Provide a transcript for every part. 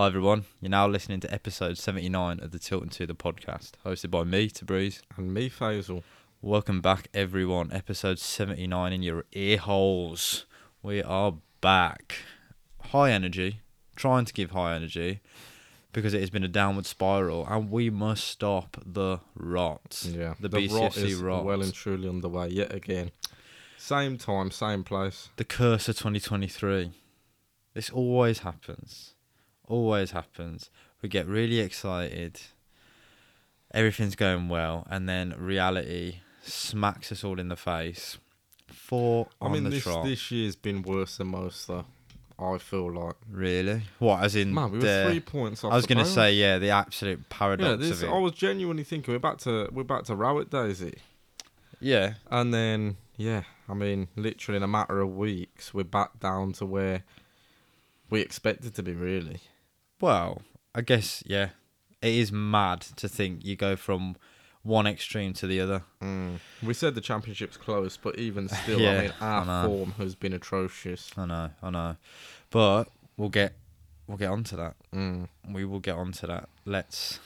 Hi everyone, you're now listening to episode 79 of the Tilt and To The podcast, hosted by me, Tabriz. And me, Faisal. Welcome back everyone, episode 79 in your ear holes. We are back. High energy, trying to give high energy, because it has been a downward spiral, and we must stop the rot. Yeah, the BCFC rot is well and truly underway yet again. Same time, same place. The curse of 2023. This always happens. We get really excited, everything's going well, and then reality smacks us all in the face. This year's been worse than most, though, I feel like. Really? What, as in... Man, we were 3 points off. I was going to say, yeah, the absolute paradox of it. I was genuinely thinking, we're back to Rowett Daisy. Yeah. And then, yeah, I mean, literally in a matter of weeks, we're back down to where we expected to be, really. Well, I guess, yeah. It is mad to think you go from one extreme to the other. We said the championship's close, but even still, yeah, I mean, our form has been atrocious. I know. But we'll get onto that. We will get onto that. Let's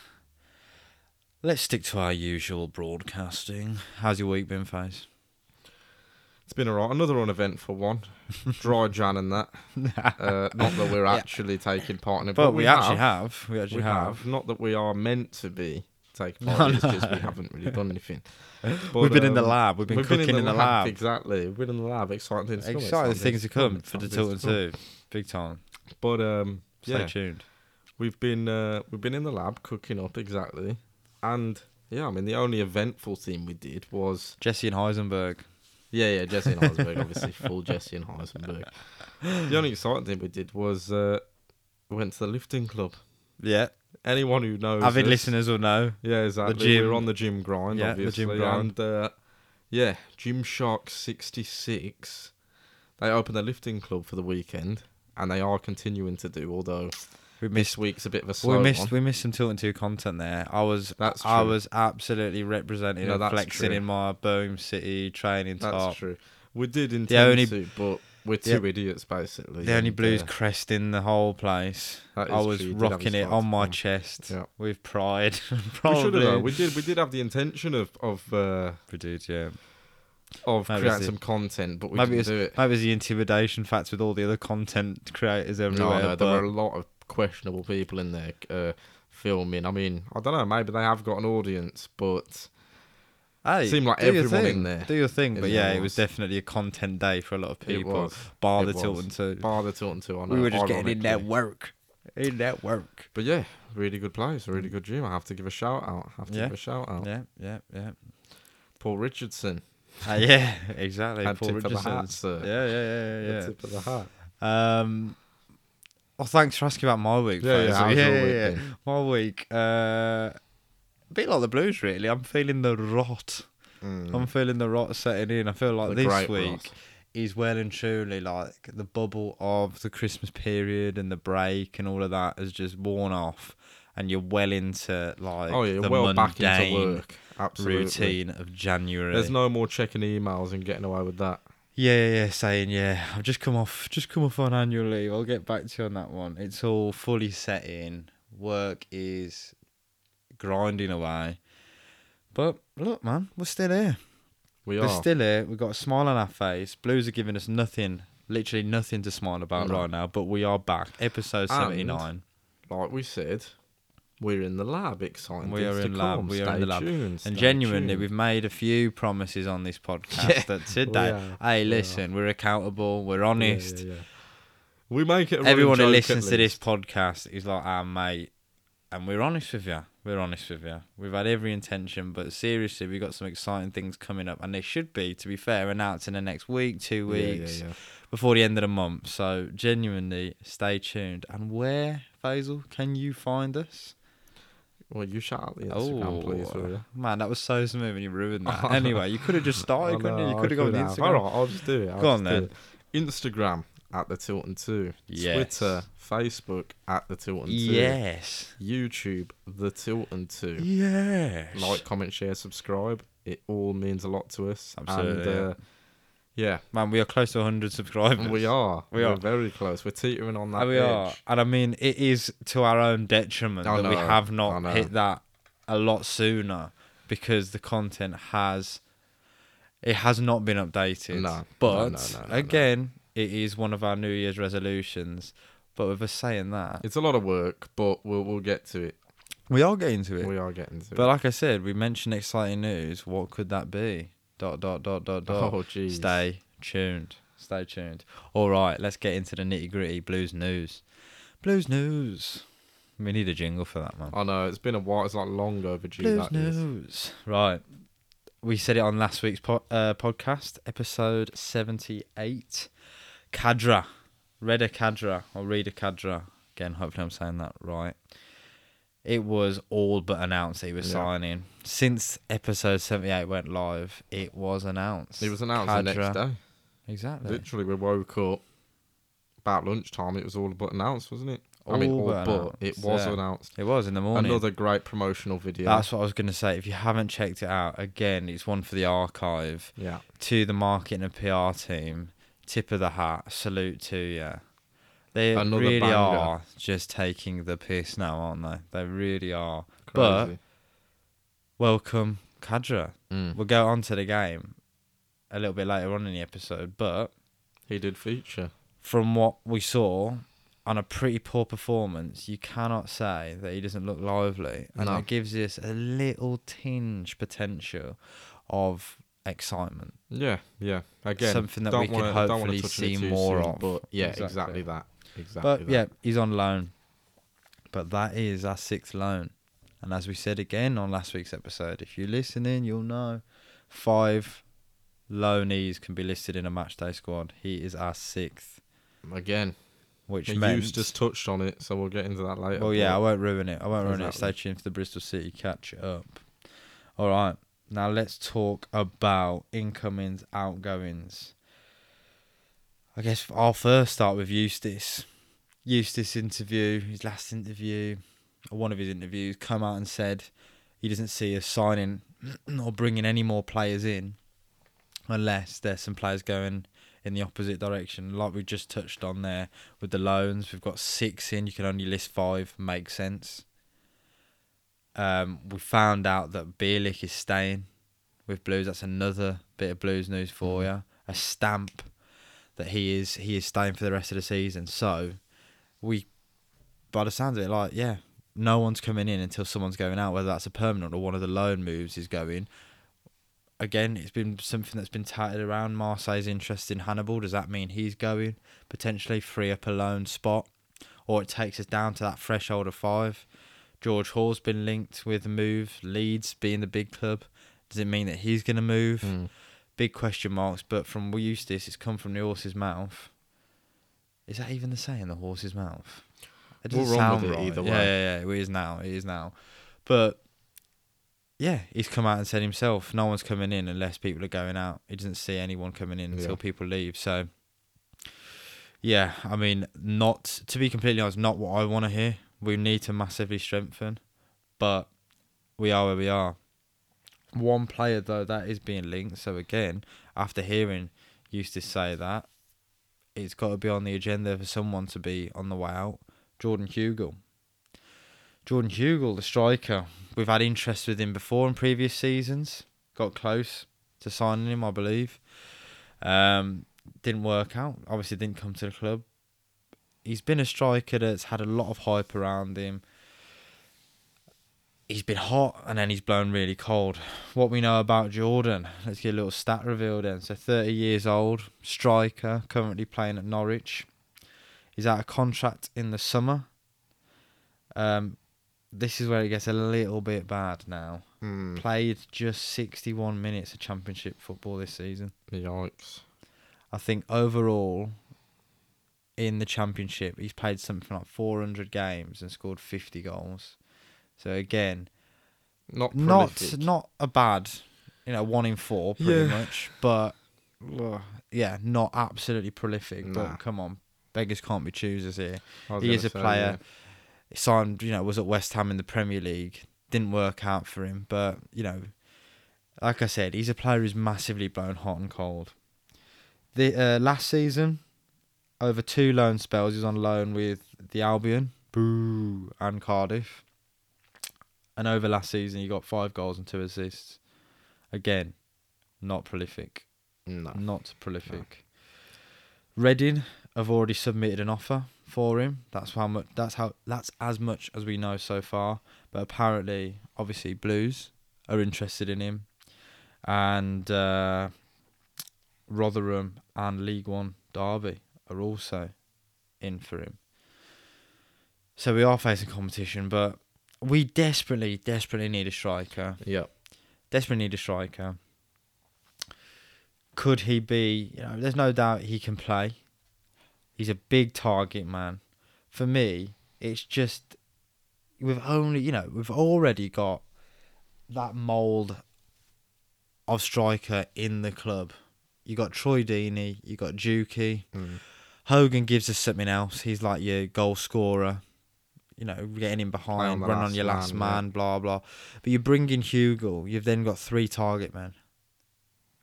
stick to our usual broadcasting. How's your week been, Faze? It's been alright. Another uneventful one. Dry Jan and that. Not that we're actually taking part in it. But we actually have. We have. Not that we are meant to be taking part in it. It's just we haven't really done anything. But, we've been in the lab. We've been cooking in the lab. Exactly. We've been in the lab. Exciting things to come for the Tilt and To. Big time. But stay tuned. We've been in the lab cooking up, exactly. And yeah, I mean, the only eventful thing we did was Jesse and Heisenberg. Yeah, Jesse and Heisenberg, obviously, full Jesse and Heisenberg. The only exciting thing we did was we went to the lifting club. Yeah. Anyone who knows Avid listeners will know. Yeah, exactly. We were on the gym grind, obviously. And, Gymshark 66, they opened a lifting club for the weekend, and they are continuing to do, although... this week's a bit of a slow one. We missed some Tilt and To content there. I was absolutely representing and flexing in my Boom City training top. That's true. We did intend to, but we're two idiots, basically. The only blues crest in the whole place. I was true. Rocking it on my chest with pride. Probably. We did have the intention of we did, yeah. Of creating some content, but we didn't do it. Maybe it was the intimidation factor with all the other content creators everywhere. No, there were a lot of questionable people in there filming. I mean, I don't know, maybe they have got an audience, but it seemed like everyone in there. Do your thing, but yeah, it was definitely a content day for a lot of people. Bar the Tilt and To. I know. We were just getting in that work. But yeah, really good place, really good gym. I have to give a shout out. Yeah. Paul Richardson. Yeah, exactly. Paul Richardson. Yeah. The tip of the hat. Oh, thanks for asking about my week. Yeah. My week, a bit like the blues, really. I'm feeling the rot. I'm feeling the rot setting in. I feel like this week is well and truly like the bubble of the Christmas period and the break and all of that has just worn off, and you're well into like the back into work. Absolutely. Routine of January. There's no more checking emails and getting away with that. Yeah, I've just come off on annual leave. I'll get back to you on that one. It's all fully set in. Work is grinding away. But look, man, we're still here. We're still here. We've got a smile on our face. Blues are giving us nothing, literally nothing to smile about right now, but we are back. Episode 79. Like we said, we're in the lab, exciting. We are in the lab. And genuinely, we've made a few promises on this podcast that today, hey, listen, we're accountable, we're honest. Yeah. We make it. Everyone who listens to this podcast is like our mate, and we're honest with you. We've had every intention, but seriously, we've got some exciting things coming up, and they should be, to be fair, announced in the next week, 2 weeks, before the end of the month. So genuinely, stay tuned. And where, Faisal, can you find us? Well, you shout out the Instagram, please. Really. Man, that was so smooth and you ruined that. Anyway, you could have just started, couldn't you? You could have gone on Instagram. All right, I'll just do it. Instagram at the Tilt and To. Yes. Twitter, Facebook at the Tilt and To. Yes. YouTube, the Tilt and To. Yes. Like, comment, share, subscribe. It all means a lot to us. Absolutely. And Yeah, man, we are close to 100 subscribers. We are very close. We're teetering on that. And I mean, it is to our own detriment that we have not hit that a lot sooner, because the content has not been updated. It is one of our New Year's resolutions. But with us saying that, it's a lot of work, but we'll get to it. We are getting to it. But like I said, we mentioned exciting news. What could that be? .. Oh, geez. Stay tuned. All right, let's get into the nitty-gritty Blues news. We need a jingle for that, man. I know, it's been a while. It's like long overdue. Blues news. Right. We said it on last week's podcast, episode 78. Khadra. Reader Khadra. Again, hopefully I'm saying that right. It was all but announced he was signing. Since episode 78 went live, it was announced. It was announced Khadra. The next day. Exactly. Literally, we woke up about lunchtime. It was all but announced, wasn't it? It was announced. It was in the morning. Another great promotional video. That's what I was going to say. If you haven't checked it out, again, it's one for the archive. Yeah. To the marketing and PR team, tip of the hat, salute to you. They are just taking the piss now, aren't they? They really are. Crazy. But welcome, Khadra. We'll go on to the game a little bit later on in the episode, but he did feature. From what we saw on a pretty poor performance, you cannot say that he doesn't look lively. And it gives us a little tinge potential of excitement. Yeah. Again, something that we can hopefully see more of. But yeah, exactly that. But yeah, he's on loan. But that is our 6th loan. And as we said again on last week's episode, if you're listening, you'll know 5 loanees can be listed in a matchday squad. He is our 6th. Again. Which meant Eustace touched on it, so we'll get into that later. Well, yeah, I won't ruin it. Stay tuned for the Bristol City catch up. All right. Now let's talk about incomings, outgoings. I guess I'll first start with Eustace. Eustace interview, his last interview, or one of his interviews, come out and said he doesn't see us signing or bringing any more players in unless there's some players going in the opposite direction. Like we just touched on there with the loans, we've got 6 in, you can only list 5, makes sense. We found out that Bielik is staying with Blues. That's another bit of Blues news for you. A stamp that he is staying for the rest of the season. So we, by the sounds of it, no one's coming in until someone's going out, whether that's a permanent or one of the loan moves is going. Again, it's been something that's been touted around. Marseille's interest in Hannibal. Does that mean he's going? Potentially free up a loan spot, or it takes us down to that threshold of 5. George Hall's been linked with a move. Leeds being the big club, does it mean that he's going to move? Big question marks. But from Eustace, it's come from the horse's mouth. Is that even the saying, the horse's mouth? It doesn't sound right. Either way. Yeah. It is now. But yeah, he's come out and said himself, no one's coming in unless people are going out. He doesn't see anyone coming in until people leave. So yeah, I mean, not to be completely honest, not what I want to hear. We need to massively strengthen, but we are where we are. One player, though, that is being linked. So, again, after hearing Eustace say that, it's got to be on the agenda for someone to be on the way out. Jordan Hugill, the striker. We've had interest with him before in previous seasons. Got close to signing him, I believe. Didn't work out. Obviously, didn't come to the club. He's been a striker that's had a lot of hype around him. He's been hot and then he's blown really cold. What we know about Jordan, let's get a little stat reveal then. So 30 years old, striker, currently playing at Norwich. He's out of contract in the summer. This is where it gets a little bit bad now. Played just 61 minutes of Championship football this season. Yikes. I think overall, in the Championship, he's played something like 400 games and scored 50 goals. So again, not a bad, 1 in 4 pretty much. But not absolutely prolific. Nah. But come on, beggars can't be choosers here. He is a player. Yeah. Signed, was at West Ham in the Premier League. Didn't work out for him, but like I said, he's a player who's massively blown hot and cold. The last season, over two loan spells, he was on loan with the Albion, Boo, and Cardiff. And over last season, he got 5 goals and 2 assists. Again, not prolific. No. Not prolific. No. Reading have already submitted an offer for him. That's as much as we know so far. But apparently, obviously, Blues are interested in him. And Rotherham and League One Derby are also in for him. So we are facing competition, but we desperately need a striker. Yeah. Desperately need a striker. Could he be... there's no doubt he can play. He's a big target man. For me, it's just... We've already got that mould of striker in the club. You got Troy Deeney, you got Juki. Mm. Hogan gives us something else. He's like your goal scorer. Getting in behind, run on your last man, blah, blah. But you bring in Hugill, you've then got 3 target men.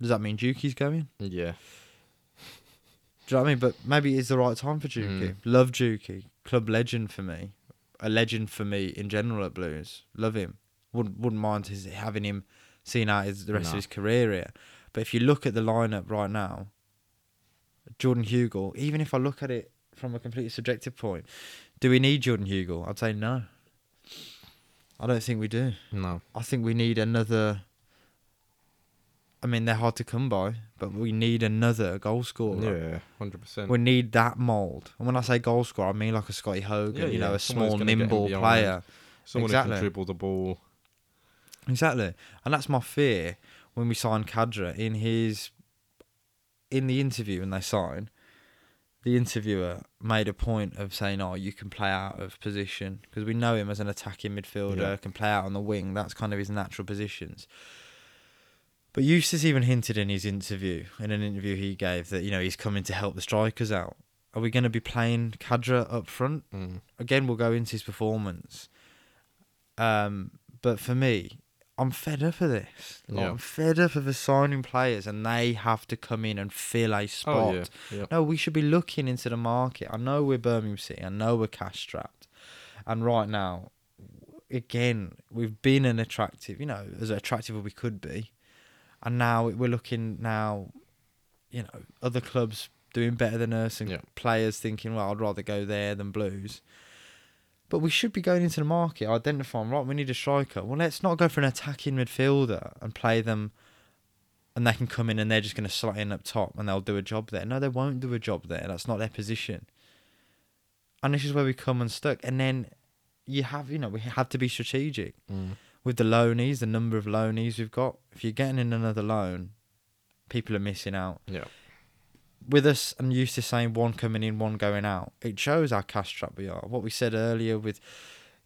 Does that mean Juki's going? Yeah. Do you know what I mean? But maybe it's the right time for Juki. Mm. Love Juki. Club legend for me. A legend for me in general at Blues. Love him. Wouldn't mind having him seen out the rest of his career here. But if you look at the lineup right now, Jordan Hugill, even if I look at it from a completely subjective point, do we need Jordan Hugill? I'd say no. I don't think we do. No. I think we need another... they're hard to come by, but we need another goal scorer. Yeah, 100%. We need that mould. And when I say goal scorer, I mean like a Scotty Hogan, a small, nimble player. Someone who can dribble the ball. Exactly. And that's my fear when we signed Khadra. In the interview when they sign, the interviewer made a point of saying, you can play out of position. Because we know him as an attacking midfielder, can play out on the wing. That's kind of his natural positions. But Eustace even hinted in an interview he gave, that, he's coming to help the strikers out. Are we going to be playing Khadra up front? Mm. Again, we'll go into his performance. But for me, I'm fed up of this. I'm fed up of assigning players and they have to come in and fill a spot. Oh, yeah. Yeah. No, we should be looking into the market. I know we're Birmingham City. I know we're cash-strapped. And right now, again, we've been an attractive, as attractive as we could be. And now we're looking other clubs doing better than us and players thinking, well, I'd rather go there than Blues. But we should be going into the market, identifying, right, we need a striker. Well, let's not go for an attacking midfielder and play them and they can come in and they're just going to slot in up top and they'll do a job there. No, they won't do a job there. That's not their position. And this is where we come unstuck. And then we had to be strategic. Mm. With the loanies, the number of loanies we've got, if you're getting in another loan, people are missing out. Yeah. With us, I'm used to saying one coming in, one going out. It shows how cash strapped we are. What we said earlier with,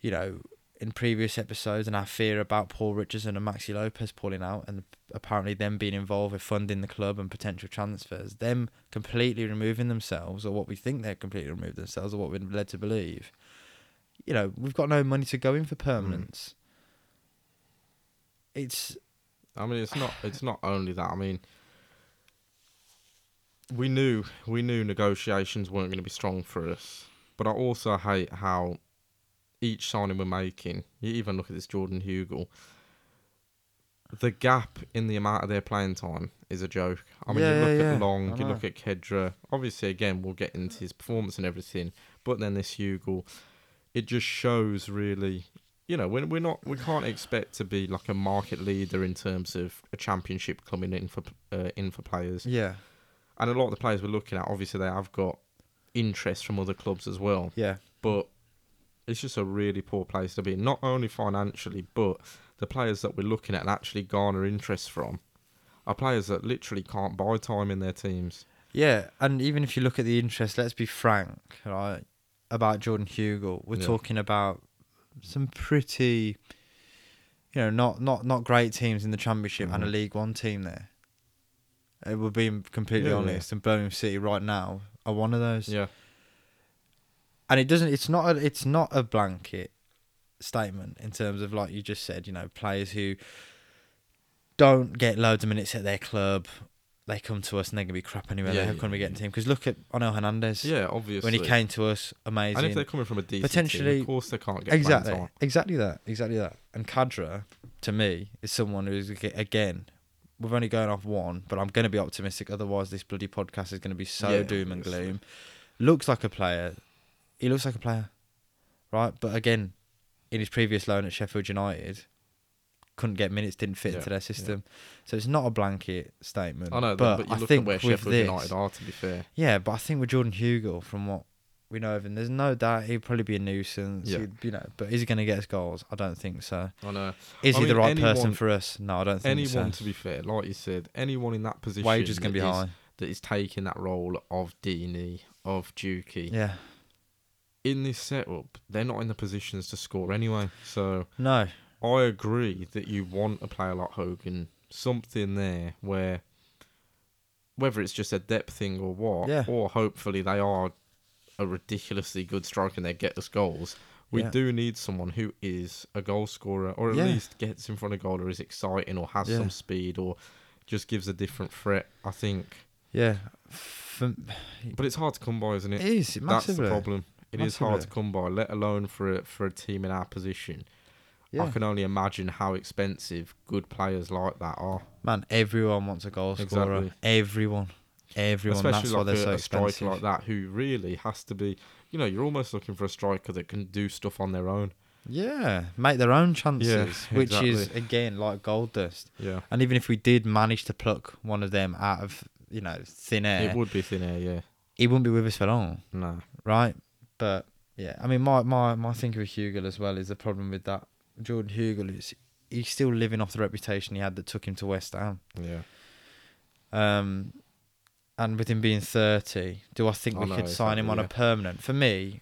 in previous episodes and our fear about Paul Richardson and Maxi Lopez pulling out and apparently them being involved with funding the club and potential transfers, them completely removing themselves or what we think they're completely removed themselves or what we're led to believe. We've got no money to go in for permanence. Mm. It's not only that. We knew negotiations weren't going to be strong for us. But I also hate how each signing we're making, you even look at this Jordan Hugill, the gap in the amount of their playing time is a joke. You look at Long, you look at Khadra. Obviously, again, we'll get into his performance and everything. But then this Hugill, it just shows really... we can't expect to be like a market leader in terms of a championship coming in for players. Yeah, and a lot of the players we're looking at, obviously, they have got interest from other clubs as well. Yeah, but it's just a really poor place to be, not only financially, but the players that we're looking at and actually garner interest from are players that literally can't buy time in their teams. Yeah, and even if you look at the interest, let's be frank, right, about Jordan Hugill, we're talking about some pretty, not great teams in the Championship and a League One team there. It would be completely honest, and Birmingham City right now are one of those. Yeah. And it doesn't. It's not a blanket statement in terms of, like you just said, players who don't get loads of minutes at their club they come to us and they're going to be crap anyway. Yeah, how can we get into him? Because look at Onel Hernandez. Yeah, obviously. When he came to us, amazing. And if they're coming from a decent team, of course they can't get on. Exactly that. And Khadra, to me, is someone who's, again, we've only gone off one, but I'm going to be optimistic. Otherwise, this bloody podcast is going to be so doom and gloom. Looks like a player. He looks like a player, right? But again, in his previous loan at Sheffield United, couldn't get minutes, didn't fit into their system. Yeah. So it's not a blanket statement. I know, but you look at where Sheffield United are, to be fair. Yeah, but I think with Jordan Hugill, from what we know of him, there's no doubt he'd probably be a nuisance. Yeah. You know, but is he going to get us goals? I don't think so. I know. Is he the right person for us? No, I don't think so. Anyone, to be fair, like you said, anyone in that position, wage is going to be high. That is taking that role of Deeney, of Juki. Yeah. In this setup, they're not in the positions to score anyway. So no. I agree that you want a player like Hogan, something there where, whether it's just a depth thing or what, or hopefully they are a ridiculously good striker and they get us goals. We do need someone who is a goal scorer, or at least gets in front of goal, or is exciting, or has some speed, or just gives a different threat, I think. Yeah. But it's hard to come by, isn't it? It is, massively. That's the problem. It is hard to come by, let alone for a team in our position. Yeah. I can only imagine how expensive good players like that are. Man, everyone wants a goal scorer. Exactly. Everyone. Especially that's like why they're so expensive. Striker like that who really has to be... You know, you're almost looking for a striker that can do stuff on their own. Yeah, make their own chances, which is, again, like gold dust. Yeah. And even if we did manage to pluck one of them out of, you know, thin air... It would be thin air, yeah. He wouldn't be with us for long. No. Right? But, yeah, I mean, my thinking with Hugill as well is the problem with that. Jordan Hugill, he's still living off the reputation he had that took him to West Ham. Yeah. And with him being 30, do I think could sign him on a permanent? For me,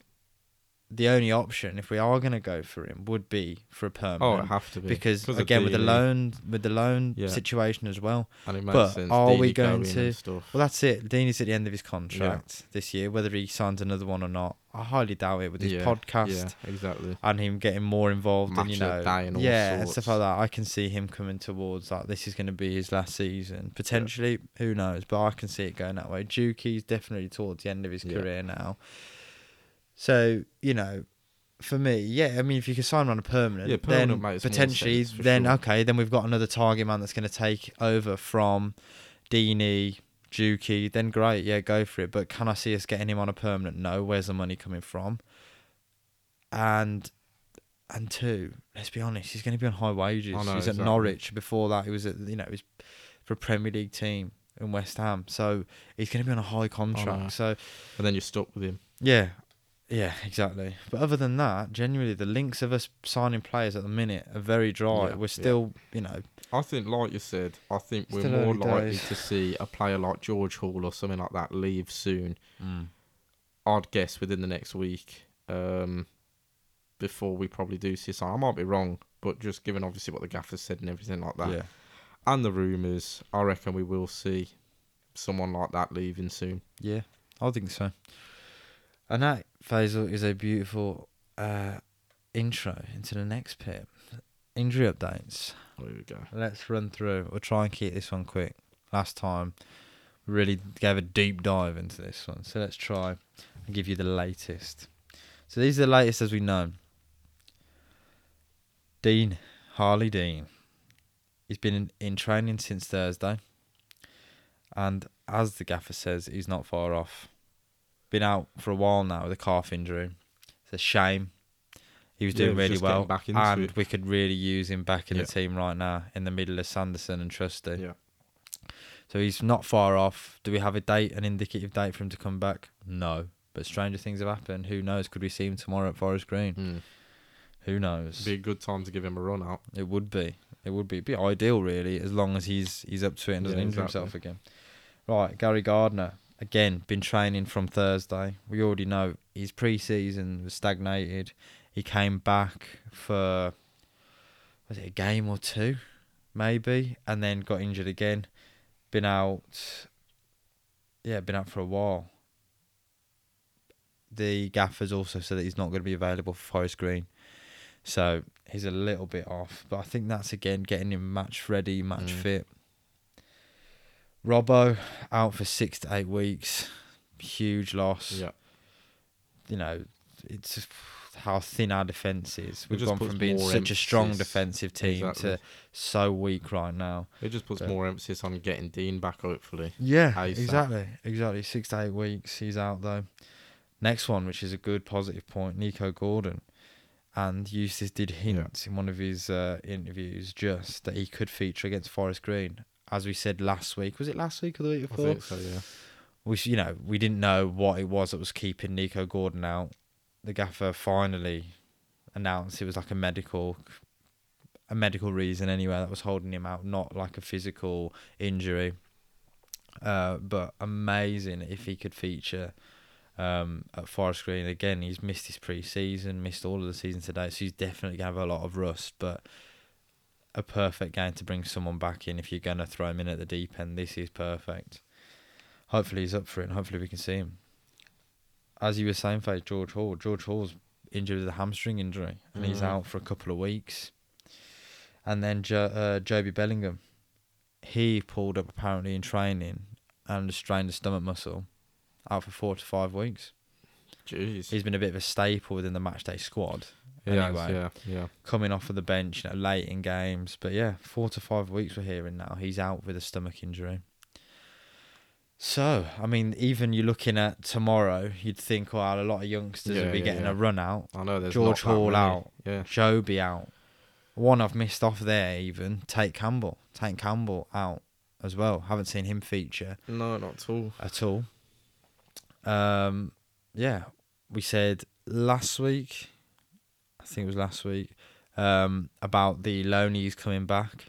the only option, if we are going to go for him, would be for a permanent. Oh, it'd have to be. Because again, with the loan situation as well. And it makes sense. But are we going to... Well, that's it. Deeney's at the end of his contract this year, whether he signs another one or not. I highly doubt it with his podcast. Yeah, exactly. And him getting more involved in, you know... and stuff like that. I can see him coming towards that. This is going to be his last season. Potentially, who knows? But I can see it going that way. Juki's definitely towards the end of his career now. So, you know, for me, I mean, if you can sign him on a permanent, then potentially, then we've got another target man that's going to take over from Deeney, Juki, then great, go for it. But can I see us getting him on a permanent? No. Where's the money coming from? And two, let's be honest, he's going to be on high wages. He's at Norwich. Before that, he was at, you know, he was for a Premier League team in West Ham. So he's going to be on a high contract. So and then you're stuck with him. Yeah. Yeah, exactly. But other than that, genuinely, the links of us signing players at the minute are very dry. We're still, you know... I think, like you said, we're more likely to see a player like George Hall or something like that leave soon. Mm. I'd guess within the next week, before we probably do see a sign. I might be wrong, but just given, obviously, what the gaffer said and everything like that. Yeah. And the rumours, I reckon we will see someone like that leaving soon. Yeah, I think so. And that, Faisal, is a beautiful intro into the next bit. Injury updates. There we go. Let's run through. We'll try and keep this one quick. Last time, we really gave a deep dive into this one. So let's try and give you the latest. So these are the latest as we know. Harley Dean. He's been in training since Thursday. And as the gaffer says, he's not far off. Been out for a while now with a calf injury. It's a shame. He was doing really well, and we could really use him back in the team right now in the middle of Sanderson and Trusty. Yeah. So he's not far off. Do we have a date, an indicative date for him to come back? No. But stranger things have happened. Who knows? Could we see him tomorrow at Forest Green? Mm. Who knows? It'd be a good time to give him a run out. It would be. It would be. It'd be ideal, really, as long as he's up to it and doesn't injure himself again. Right, Gary Gardner. Again, been training from Thursday. We already know his pre-season was stagnated. He came back for, was it a game or two, maybe, and then got injured again. Been out for a while. The gaffers also said that he's not going to be available for Forest Green. So he's a little bit off. But I think that's, again, getting him match ready, match fit. Robbo out for 6 to 8 weeks. Huge loss. Yeah. You know, it's just how thin our defence is. We've gone from being such a strong defensive team to so weak right now. It just puts more emphasis on getting Dean back, hopefully. Yeah, exactly. 6 to 8 weeks. He's out, though. Next one, which is a good positive point, Nico Gordon. And Eustace did hint in one of his interviews just that he could feature against Forest Green. As we said last week. Was it last week or the week before? I think so, yeah. Which, you know, we didn't know what it was that was keeping Nico Gordon out. The gaffer finally announced it was like a medical reason anyway that was holding him out, not like a physical injury. But amazing if he could feature at Forest Green. Again, he's missed his pre-season, missed all of the season today, so he's definitely going to have a lot of rust, but a perfect game to bring someone back in if you're going to throw him in at the deep end. This is perfect. Hopefully he's up for it and hopefully we can see him. As you were saying, Faith, George Hall's injured with a hamstring injury and he's out for a couple of weeks. And then Joby Bellingham, he pulled up apparently in training and strained the stomach muscle, out for 4 to 5 weeks. Jeez. He's been a bit of a staple within the matchday squad. Anyway, yeah. Coming off of the bench, you know, late in games. But yeah, 4 to 5 weeks we're hearing now. He's out with a stomach injury. So, I mean, even you're looking at tomorrow, you'd think, well, a lot of youngsters will be getting a run out. I know, there's George Hall out, Joby out. One I've missed off there even, Tate Campbell out as well. Haven't seen him feature. No, not at all. Yeah, we said last week, I think it was last week, about the loanees coming back.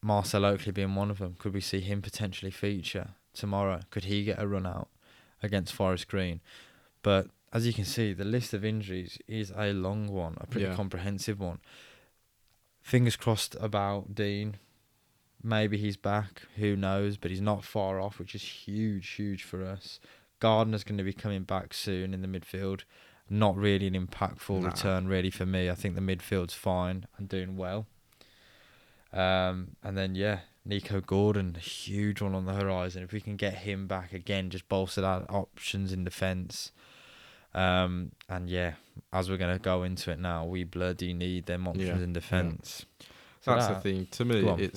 Marcel Oakley being one of them. Could we see him potentially feature tomorrow? Could he get a run out against Forest Green? But as you can see, the list of injuries is a long one, a pretty comprehensive one. Fingers crossed about Dean. Maybe he's back, who knows, but he's not far off, which is huge for us. Gardner's going to be coming back soon in the midfield. Not really an impactful return really for me. I think the midfield's fine and doing well. And then, Nico Gordon, a huge one on the horizon. If we can get him back again, just bolster our options in defence. And, as we're going to go into it now, we bloody need them options in defence. Yeah. So that's the thing. To me,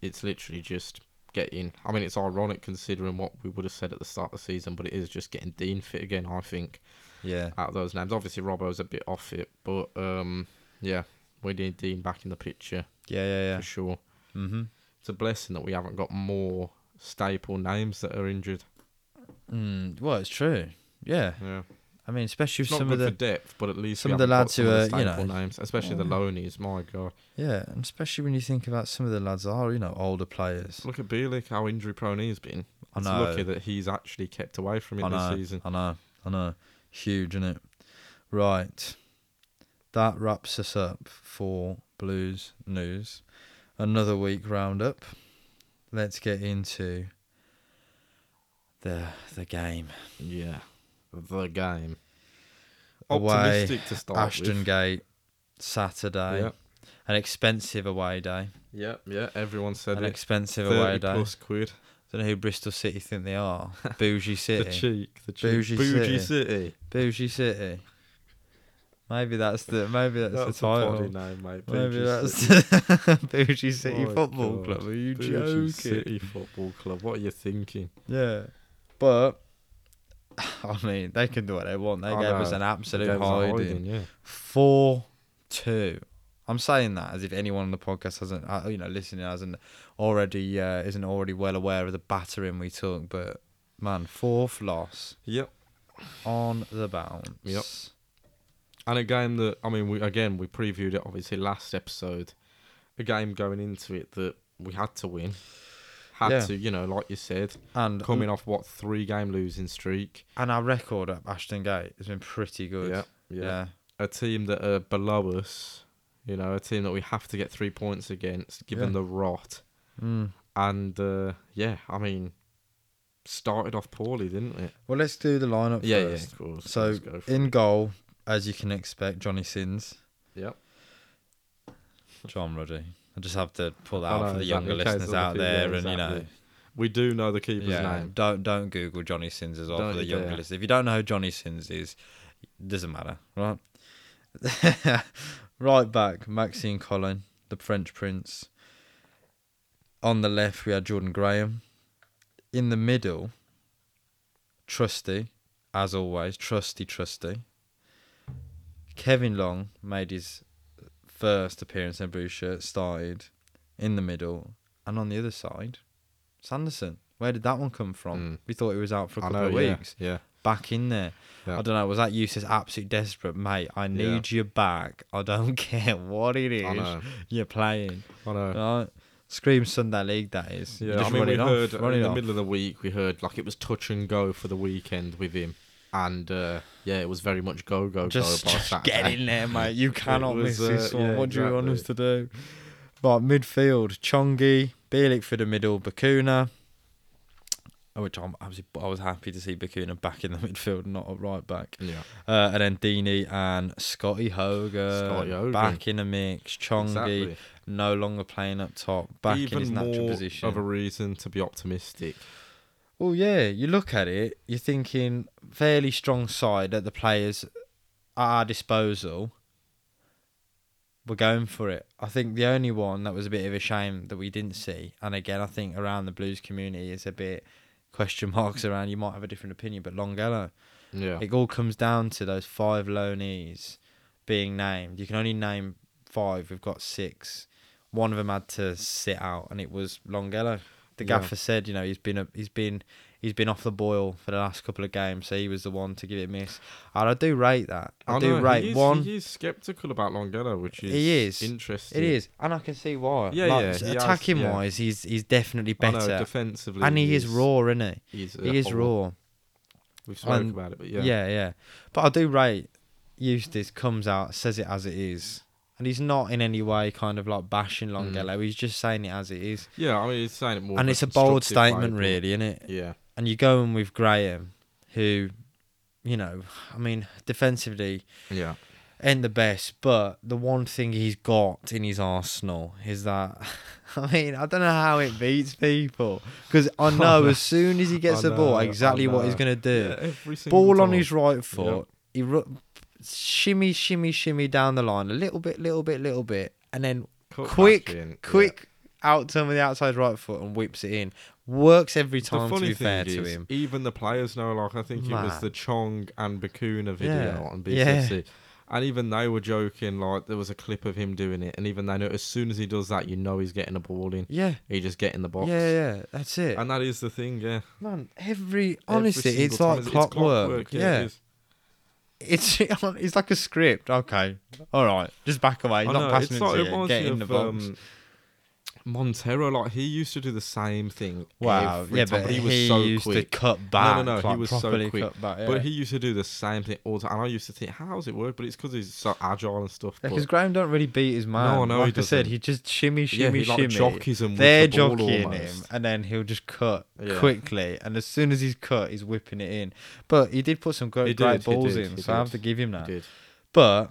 it's literally just getting... I mean, it's ironic considering what we would have said at the start of the season, but it is just getting Dean fit again, I think, out of those names. Obviously, Robbo's a bit off it, but, we need Dean back in the picture. Yeah. For sure. Mm-hmm. It's a blessing that we haven't got more staple names that are injured. Well, it's true. Yeah. I mean, especially it's with some of the... Not good for depth, but at least some of the lads who are, names, especially the loanies, my God. Yeah, and especially when you think about some of the lads are, older players. Look at Bielik, how injury-prone he's been. I know. It's lucky that he's actually kept away from it this season. I know. Huge, isn't it? Right. That wraps us up for... Blues news. Another week roundup. Let's get into the game. Yeah. The game. Optimistic away, to start Ashton Gate, Saturday. Yep. An expensive away day. Yeah, everyone said an expensive away day. £30+ quid. I don't know who Bristol City think they are. Bougie City. The cheek. Bougie City. Bougie City. Maybe that's the title. Name, mate. Maybe that's the Bougie City Football Club. Are you joking? Bougie City Football Club. What are you thinking? Yeah. But, I mean, they can do what they want. They gave us an absolute hiding. 4-2. I'm saying that as if anyone on the podcast hasn't, listening isn't already well aware of the battering we took. But, man, fourth loss. Yep. On the bounce. Yep. And a game that, I mean, we previewed it, obviously, last episode. A game going into it that we had to win. Had to, like you said. And coming off, 3-game losing streak. And our record at Ashton Gate has been pretty good. Yeah. A team that are below us, a team that we have to get 3 points against, given the rot. Mm. And, started off poorly, didn't it? Well, let's do the lineup first. Yeah, of course. So, in goal... As you can expect, Johnny Sins. Yep. John Ruddy. I just have to pull that out for the younger listeners out there, and you know. We do know the keeper's name. Don't Google Johnny Sins as well for the younger listeners. If you don't know who Johnny Sins is, it doesn't matter, right? Right back, Maxime Colin, the French Prince. On the left, we had Jordan Graham. In the middle, Trusty, as always, Trusty. Kevin Long made his first appearance in a blue shirt, started in the middle, and on the other side, Sanderson. Where did that one come from? We thought he was out for a couple of weeks. Yeah. Back in there. Yeah. I don't know, was that Eustace absolutely desperate? Mate, I need you back. I don't care what it is you're playing. I know. Right? Scream Sunday League, that is. Yeah, I mean, we heard in the middle of the week, we heard like it was touch and go for the weekend with him. And it was very much go. Just get in there, mate. You cannot miss this one. What do you want us to do? But midfield, Chongi, Bielik for the middle, Bacuna. Which I was happy to see Bacuna back in the midfield, not a right back. Yeah. And then Deeney and Scotty Hogan back in the mix. Chongi no longer playing up top, back in his natural position. Even more of a reason to be optimistic. Well, yeah, you look at it, you're thinking fairly strong side that the players at our disposal. We're going for it. I think the only one that was a bit of a shame that we didn't see, and again, I think around the Blues community is a bit question marks around, you might have a different opinion, but Longelo. Yeah. It all comes down to those 5 loanees being named. You can only name 5. We've got 6. One of them had to sit out, and it was Longelo. The gaffer said, you know, he's been off the boil for the last couple of games, so he was the one to give it a miss. And I do rate that. I do rate one. He is sceptical about Longelo, which is interesting. It is, and I can see why. Yeah, like, yeah. Attacking-wise, he's definitely better. Defensively, and he is raw, isn't he? He is raw. We've spoken about it, but yeah. Yeah, yeah. But I do rate Eustace comes out, says it as it is. And he's not in any way kind of like bashing Longelo. He's just saying it as it is. Yeah, I mean, he's saying it more. And it's a bold statement, really, isn't it? Yeah. And you go in with Graham, who, you know, I mean, defensively, ain't the best. But the one thing he's got in his arsenal is that, I mean, I don't know how it beats people. Because I know as soon as he gets the ball, exactly what he's going to do. Yeah, every single ball time. On his right foot, shimmy down the line a little bit and then quick out turn with the outside right foot and whips it in. Works every time, to be fair to him. Even the players know, like I think it was the Chong and Bacuna video on BCFC. Yeah. And even they were joking, like there was a clip of him doing it, and even they know as soon as he does that, you know he's getting a ball in. Yeah. He just gets in the box. Yeah, that's it. And that is the thing, yeah. Man, honestly, it's like clockwork. Yeah. It's like a script. Okay, all right, just back away. Not passing it. Get in the box. Montero, like he used to do the same thing. Wow, but he was so used quick. To cut back. No, like, he was so quick. Cut back, yeah. But he used to do the same thing all the time. And I used to think, how's it work? But it's because he's so agile and stuff. Because Graham don't really beat his man. No, like I said, he just shimmy. Like, jockeys him. They're with the ball jockeying him, and then he'll just cut quickly. And as soon as he's cut, he's whipping it in. But he did put some great balls in, so I have to give him that. But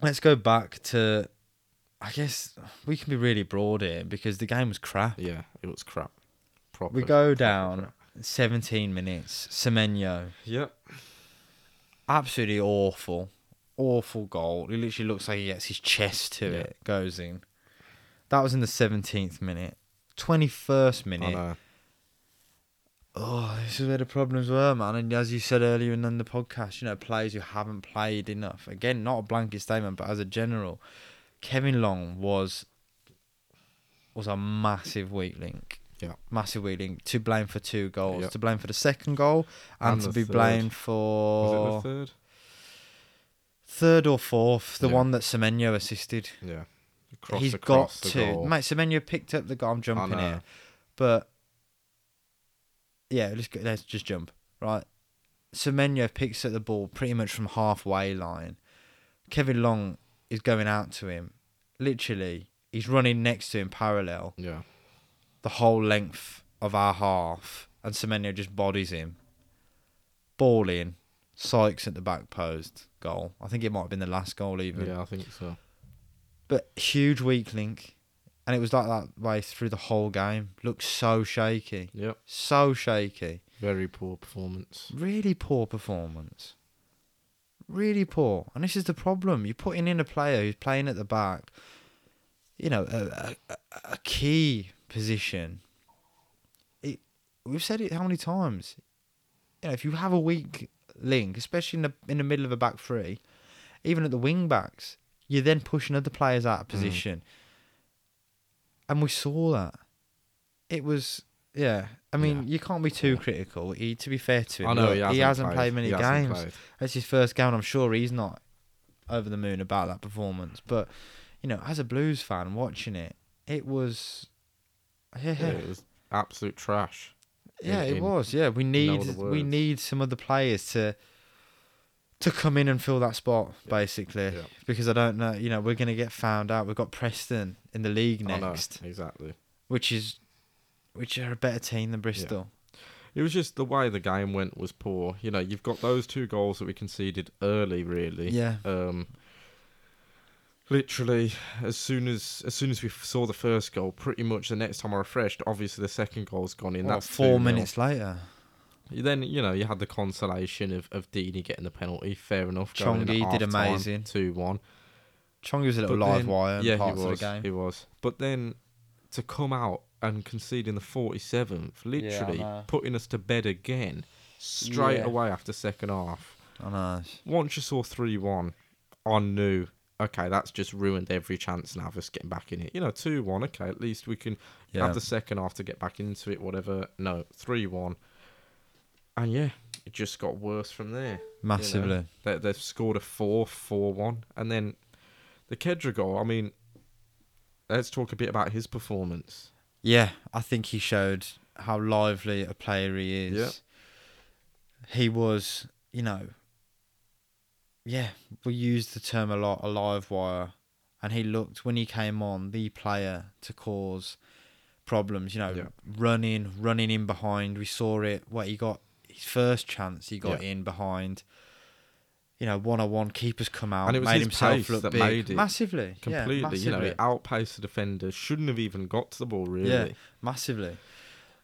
let's go back to. I guess we can be really broad here because the game was crap. Yeah, it was crap. Proper. We go down 17 minutes. Semenyo. Yep. Absolutely awful. Awful goal. It literally looks like he gets his chest to it. Goes in. That was in the 17th minute. 21st minute. I know. Oh, this is where the problems were, man. And as you said earlier in the podcast, you know, players who haven't played enough. Again, not a blanket statement, but as a general... Kevin Long was a massive weak link. Yeah. Massive weak link. To blame for 2 goals. Yeah. To blame for the second goal and to be third. Blamed for... Was it the third? Third or fourth. The one that Semenyo assisted. Yeah. Goal. Mate, Semenyo picked up the goal. I'm jumping here. But... Yeah, let's just jump. Right. Semenyo picks up the ball pretty much from halfway line. Kevin Long... is going out to him. Literally, he's running next to him parallel. Yeah. The whole length of our half. And Semenyo just bodies him. Ball in. Sykes at the back post. Goal. I think it might have been the last goal even. Yeah, I think so. But huge weak link. And it was like that way through the whole game. Looked so shaky. Yep. So shaky. Very poor performance. Really poor performance. Really poor. And this is the problem. You're putting in a player who's playing at the back, you know, a key position. We've said it how many times. You know, if you have a weak link, especially in the middle of a back three, even at the wing backs, you're then pushing other players out of position. And we saw that. It was, yeah. I mean, you can't be too critical. To be fair to him, I know, he hasn't played many games. That's his first game. And I'm sure he's not over the moon about that performance. But, you know, as a Blues fan watching it, it was... it was absolute trash. Yeah, it was. Yeah, we need some other players to come in and fill that spot, basically, because I don't know. You know, we're going to get found out. We've got Preston in the league next, exactly, which are a better team than Bristol. Yeah. It was just the way the game went was poor. You know, you've got those two goals that we conceded early, really. Yeah. Literally, as soon as we saw the first goal, pretty much the next time I refreshed, obviously the second goal's gone in. That's 4 minutes later. Then, you know, you had the consolation of Deeney getting the penalty. Fair enough. Chongi did amazing. 2-1. Chongi was a little live wire in parts of the game. He was. But then to come out and concede in the 47th, literally putting us to bed again straight away after second half. I know. Once you saw 3-1, I knew, okay, that's just ruined every chance now of us getting back in it. You know, 2-1, okay, at least we can have the second half to get back into it, whatever. No, 3-1. And yeah, it just got worse from there. Massively. You know, they've scored a 4-1. And then the Khadra goal, I mean, let's talk a bit about his performance. Yeah, I think he showed how lively a player he is. Yeah. He was, you know, we used the term a lot, a live wire. And he looked, when he came on, the player to cause problems. You know, running in behind. We saw it. He got... his first chance, he got in behind. You know, 1-on-1, keeper's come out, and it was made himself look big. Made it massively, completely. Yeah, massively. You know, it outpaced the defender. Shouldn't have even got to the ball, really. Yeah, massively.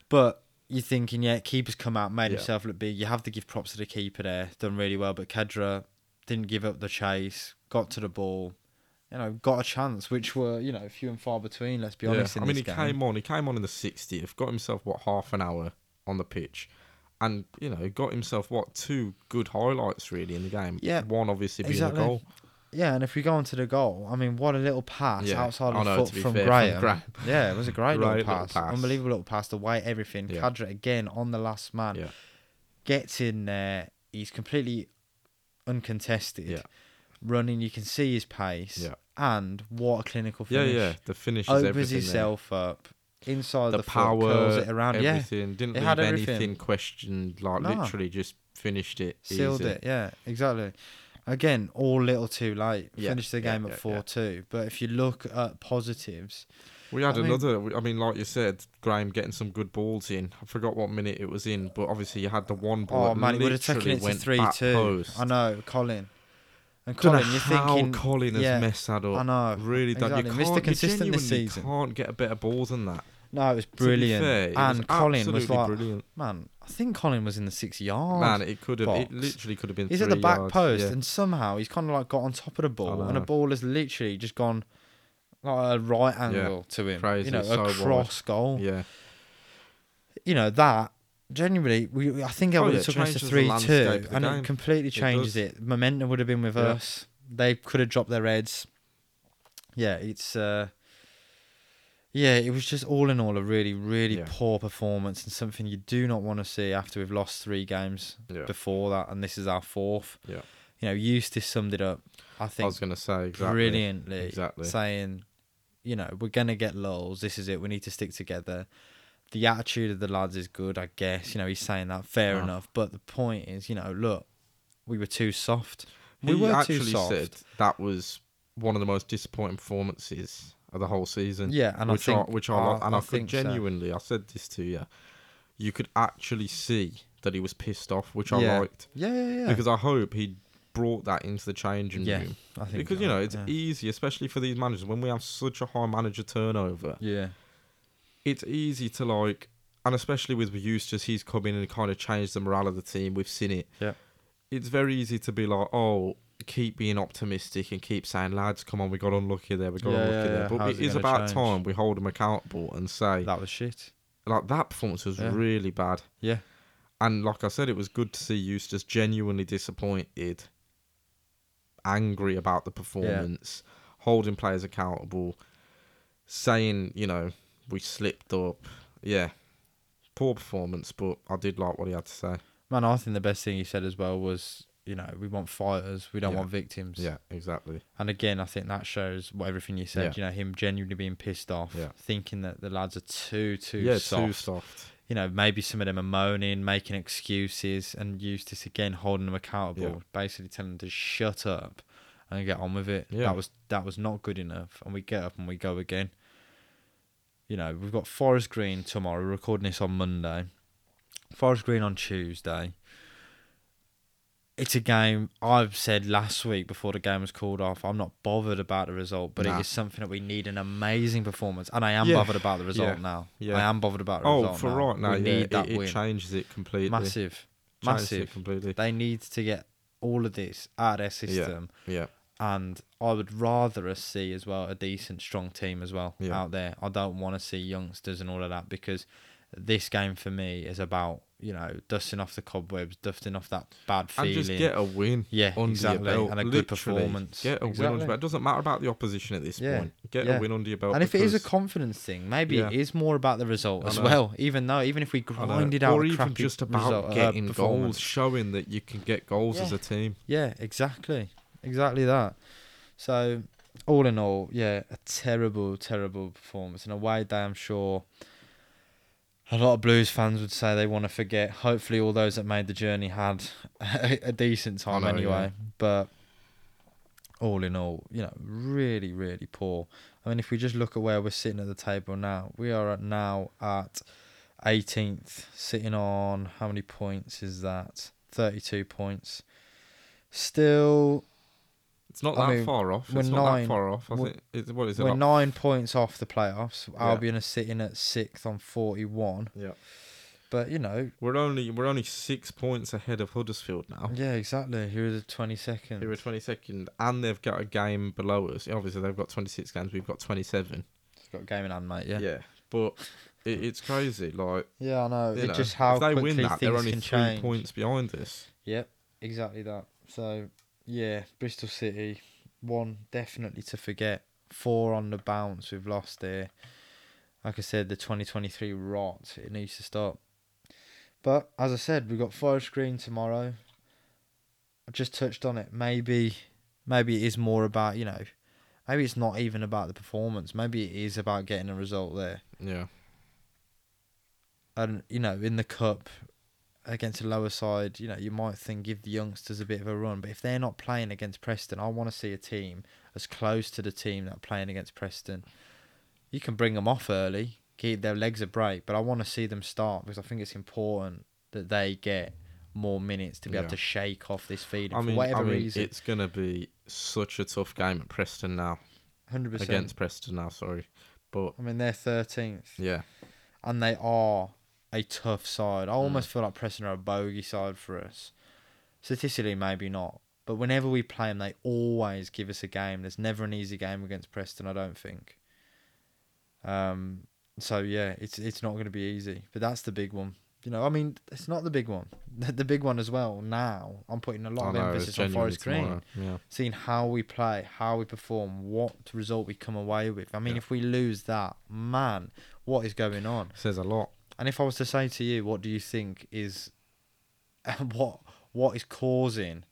But you're thinking, keeper's come out, made himself look big. You have to give props to the keeper there. Done really well, but Khadra didn't give up the chase. Got to the ball. You know, got a chance, which were, you know, few and far between. Let's be honest. In this game. He came on in the 60th. Got himself half an hour on the pitch. And, you know, got himself, 2 good highlights, really, in the game. Yeah. One, obviously, being the goal. Yeah, and if we go on to the goal, I mean, what a little pass outside of the foot from Graham. Yeah, it was a great little pass. Unbelievable little pass, the weight, everything. Yeah. Khadra, again, on the last man. Yeah. Gets in there. He's completely uncontested. Yeah. Running, you can see his pace. Yeah. And what a clinical finish. Yeah, yeah. The finish is everything. Opens himself up. Inside the power, foot, curls it around. Everything. Didn't leave anything questioned. Literally just finished it. Sealed easy. It. Yeah, exactly. Again, all little too late. Finished the game at 4-2. Yeah. But if you look at positives, we had like you said, Graham getting some good balls in. I forgot what minute it was in, but obviously you had the one ball. Oh man, it would have taken it to 3-2. I know, Colin. And Colin, don't know how thinking, Colin has messed that up. I know. Really done. Exactly. You can't, consistent this season. Can't get a better ball than that. No, it was brilliant. Fair, and was Colin was like, brilliant. Man, I think Colin was in the 6-yard. Man, it could have. It literally could have been. He's 3 at the back yards, post, and somehow he's kind of like got on top of the ball, and the ball has literally just gone like a right angle to him. Crazy, you know, so a cross goal. Yeah. You know that. Genuinely, I think I would have took us to 3-2, and it completely changes it. Momentum would have been with us. They could have dropped their heads. Yeah, it's it was just all in all a really, really poor performance, and something you do not want to see after we've lost 3 games before that, and this is our 4th. Yeah, you know, Eustace summed it up. I think I was going to say brilliantly, saying, you know, we're going to get lulls. This is it. We need to stick together. The attitude of the lads is good, I guess. You know, he's saying that. Fair enough. But the point is, you know, look, we were too soft. He said that was one of the most disappointing performances of the whole season. Yeah, and I think genuinely, I said this to you, you could actually see that he was pissed off, which I liked. Yeah, yeah, yeah. Because I hope he brought that into the changing room. I think because, you know, it's easy, especially for these managers, when we have such a high manager turnover. Yeah. It's easy to, like, and especially with Eustace, he's come in and kind of changed the morale of the team. We've seen it. Yeah. It's very easy to be like, oh, keep being optimistic and keep saying, lads, come on, we got unlucky there, we got unlucky there. But it is about time we hold them accountable and say... That was shit. Like, that performance was really bad. Yeah. And like I said, it was good to see Eustace genuinely disappointed, angry about the performance, holding players accountable, saying, you know, we slipped up. Yeah. Poor performance, but I did like what he had to say. Man, I think the best thing he said as well was, you know, we want fighters, we don't want victims. Yeah, exactly. And again, I think that shows what everything you said, you know, him genuinely being pissed off, thinking that the lads are too soft. Too soft. You know, maybe some of them are moaning, making excuses, and Eustace again holding them accountable, basically telling them to shut up and get on with it. Yeah. That was not good enough, and we get up and we go again. You know, we've got Forest Green tomorrow. We're recording this on Monday. Forest Green on Tuesday. It's a game I've said last week before the game was called off, I'm not bothered about the result, but it is something that we need an amazing performance. And I am bothered about the result now. Yeah. I am bothered about the result now. Oh, for right now, we need that win. It changes it completely. Massive. It completely. They need to get all of this out of their system. Yeah. And I would rather us see as well a decent, strong team as well out there. I don't want to see youngsters and all of that, because this game for me is about, you know, dusting off the cobwebs, dusting off that bad feeling. And just get a win. Yeah, exactly. And a good performance. Get a win under your belt. It doesn't matter about the opposition at this point. Get a win under your belt. And if it is a confidence thing, maybe it is more about the result as well. Even if we grinded out a crappy result. Or even just about getting goals, showing that you can get goals as a team. Yeah, exactly. Exactly that. So, all in all, a terrible, terrible performance. In a way that I'm sure... a lot of Blues fans would say they want to forget. Hopefully all those that made the journey had a decent time anyway. Yeah. But all in all, you know, really, really poor. I mean, if we just look at where we're sitting at the table now, we are now at 18th, sitting on, how many points is that? 32 points. Still... It's not that far off. It's not that far off. We're 9 points off the playoffs. Yeah. Albion are sitting at 6th on 41. Yeah. But, you know... We're only 6 points ahead of Huddersfield now. Yeah, exactly. Who are the 22nd? And they've got a game below us. Obviously, they've got 26 games. We've got 27. It's got a game in hand, mate, Yeah. But it's crazy. Like... Yeah, I know. It's just how quickly things can change. If they win that, they're only 3 points behind us. Yep, exactly that. So... Yeah, Bristol City, one definitely to forget. 4 on the bounce, we've lost there. Like I said, the 2023 rot, it needs to stop. But as I said, we've got Forest Green tomorrow. I just touched on it. Maybe it is more about, you know, maybe it's not even about the performance. Maybe it is about getting a result there. Yeah. And, you know, in the cup... against the lower side, you know, you might think give the youngsters a bit of a run, but if they're not playing against Preston, I want to see a team as close to the team that are playing against Preston. You can bring them off early, give their legs a break, but I want to see them start, because I think it's important that they get more minutes to be able to shake off this feeling for whatever reason. It's going to be such a tough game at Preston now. 100%. Against Preston now, sorry. But I mean, they're 13th. Yeah. And they are... a tough side. I almost feel like Preston are a bogey side for us. Statistically, maybe not. But whenever we play them, they always give us a game. There's never an easy game against Preston, I don't think. So, yeah, it's not going to be easy. But that's the big one. You know, I mean, it's not the big one. The big one as well, now, I'm putting a lot of emphasis on Forest Green. Yeah. Seeing how we play, how we perform, what result we come away with. I mean, if we lose that, man, what is going on? It says a lot. And if I was to say to you, what do you think is, what is causing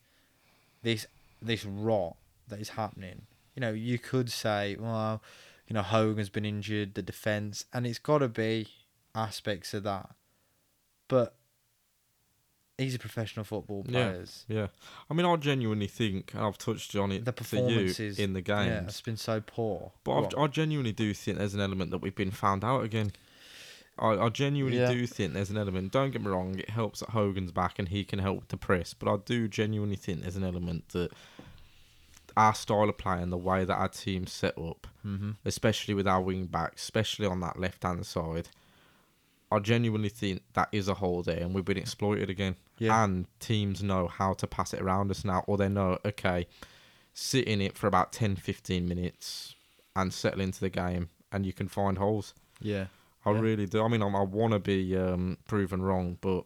this rot that is happening? You know, you could say, well, you know, Hogan's been injured, the defence, and it's got to be aspects of that. But these are professional football players. Yeah. I mean, I genuinely think, and I've touched on it, the performances in the games. Yeah, it's been so poor. But I genuinely do think there's an element that we've been found out again. I genuinely do think there's an element. Don't get me wrong, it helps that Hogan's back and he can help with the press, but I do genuinely think there's an element that our style of play and the way that our team's set up, especially with our wing backs, especially on that left-hand side, I genuinely think that is a hole there and we've been exploited again. Yeah. And teams know how to pass it around us now, or they know, okay, sit in it for about 10-15 minutes and settle into the game and you can find holes. I really do. I mean, I want to be proven wrong, but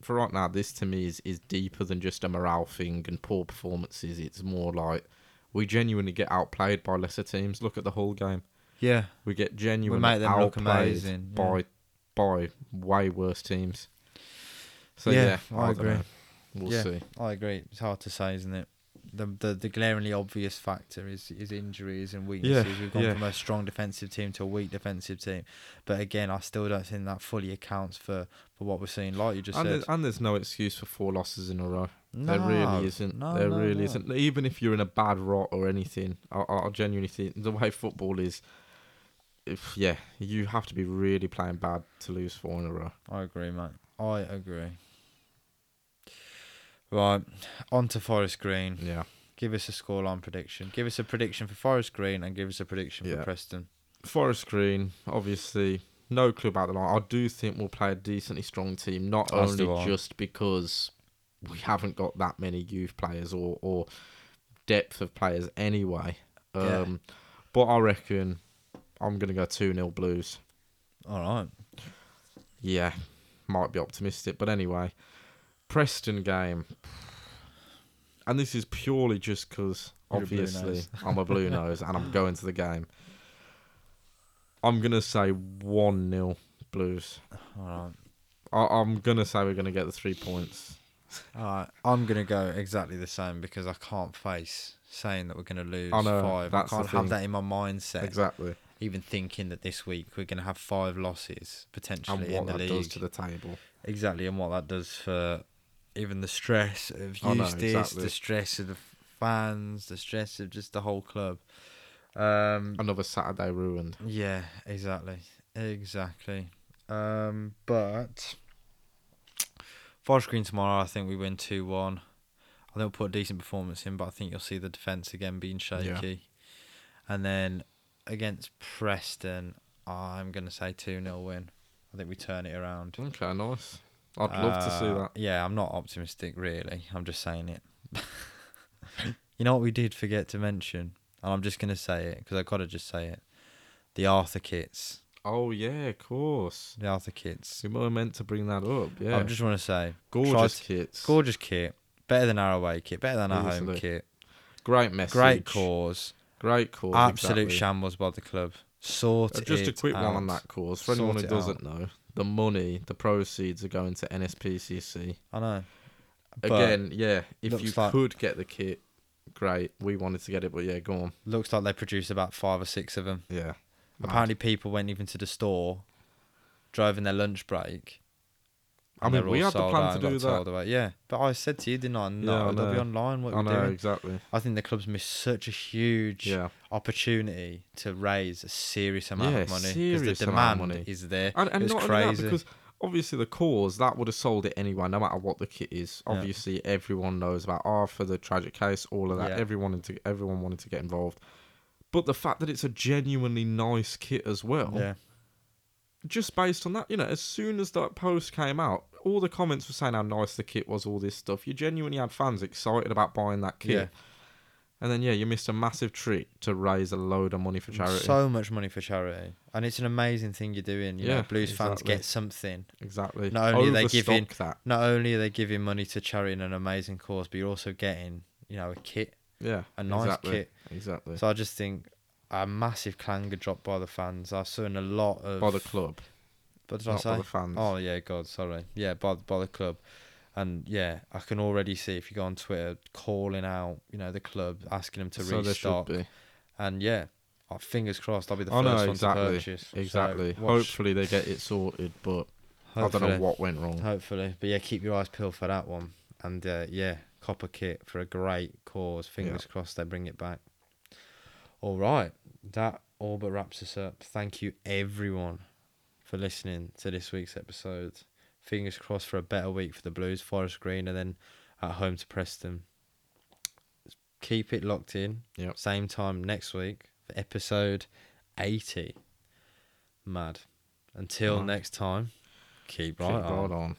for right now, this to me is deeper than just a morale thing and poor performances. It's more like we genuinely get outplayed by lesser teams. Look at the whole game. Yeah. We get genuinely outplayed by way worse teams. So, I agree. We'll see. I agree. It's hard to say, isn't it? The glaringly obvious factor is injuries and weaknesses. We've gone from a strong defensive team to a weak defensive team. But again, I still don't think that fully accounts for what we're seeing, like you just said. There's no excuse for 4 losses in a row. No, there really isn't. Isn't. Even if you're in a bad rot or anything, I genuinely think the way football is, you have to be really playing bad to lose 4 in a row. I agree, mate. I agree. Right, on to Forest Green. Yeah. Give us a scoreline prediction. Give us a prediction for Forest Green and give us a prediction for Preston. Forest Green, obviously, no clue about the line. I do think we'll play a decently strong team, not only just because we haven't got that many youth players or depth of players anyway. But I reckon I'm going to go 2-0 Blues. All right. Yeah, might be optimistic, but anyway... Preston game, and this is purely just because obviously I'm a blue nose and I'm going to the game. I'm going to say 1-0 Blues. All right. I'm going to say we're going to get the 3 points. All right. I'm going to go exactly the same because I can't face saying that we're going to lose 5. I can't have that in my mindset. Exactly. Even thinking that this week we're going to have 5 losses potentially in the league. And what that does to the table. Exactly, and what that does for... Even the stress of Eustace, the stress of the fans, the stress of just the whole club. Another Saturday ruined. Yeah, exactly. But Forest Green tomorrow, I think we win 2-1. I think we'll put a decent performance in, but I think you'll see the defence again being shaky. Yeah. And then against Preston, I'm going to say 2-0 win. I think we turn it around. Okay, nice. I'd love to see that. Yeah, I'm not optimistic, really. I'm just saying it. You know what we did forget to mention? And I'm just going to say it, because I've got to just say it. The Arthur kits. Oh, yeah, of course. The Arthur kits. You were meant to bring that up, yeah. I just want to say... Gorgeous kits. Gorgeous kit. Better than our away kit. Better than our home kit. Great message. Great cause. Absolute shambles by the club. Just a quick one on that cause. For anyone who doesn't know... The money, the proceeds are going to NSPCC. I know. Again, if you could get the kit, great. We wanted to get it, but go on. Looks like they produced about 5 or 6 of them. Yeah. Apparently people went even to the store, drove in their lunch break. I mean, we had the plan to do that. Yeah, but I said to you, didn't I? No, they'll be online. What are we doing? I know, exactly. I think the club's missed such a huge opportunity to raise a serious amount of money. Because the demand is there. And it's not crazy. Only that, because obviously the cause, that would have sold it anyway, no matter what the kit is. Obviously, everyone knows about Arthur, the tragic case, all of that. Yeah. Everyone wanted to get involved. But the fact that it's a genuinely nice kit as well... Yeah. Just based on that, as soon as that post came out, all the comments were saying how nice the kit was, all this stuff. You genuinely had fans excited about buying that kit. Yeah. And then, you missed a massive trick to raise a load of money for charity. So much money for charity. And it's an amazing thing you're doing. You know, Blues fans get something. Exactly. Not only are they giving money to charity and an amazing cause, but you're also getting, a kit. Yeah. A nice kit. Exactly. So I just think... A massive clanger drop by the fans. I've seen a lot of... By the club. But did I say? By the fans. Oh, yeah, God, sorry. Yeah, by the club. And, I can already see, if you go on Twitter, calling out, the club, asking them to restock. There should be. And, fingers crossed, I'll be the first one to purchase. Exactly. So hopefully they get it sorted, but I don't know what went wrong. Hopefully. But, keep your eyes peeled for that one. And, copper kit for a great cause. Fingers crossed they bring it back. All right. That all but wraps us up. Thank you, everyone, for listening to this week's episode. Fingers crossed for a better week for the Blues, Forest Green, and then at home to Preston. Keep it locked in. Yep. Same time next week for episode 80. Mad. Until next time, keep right on.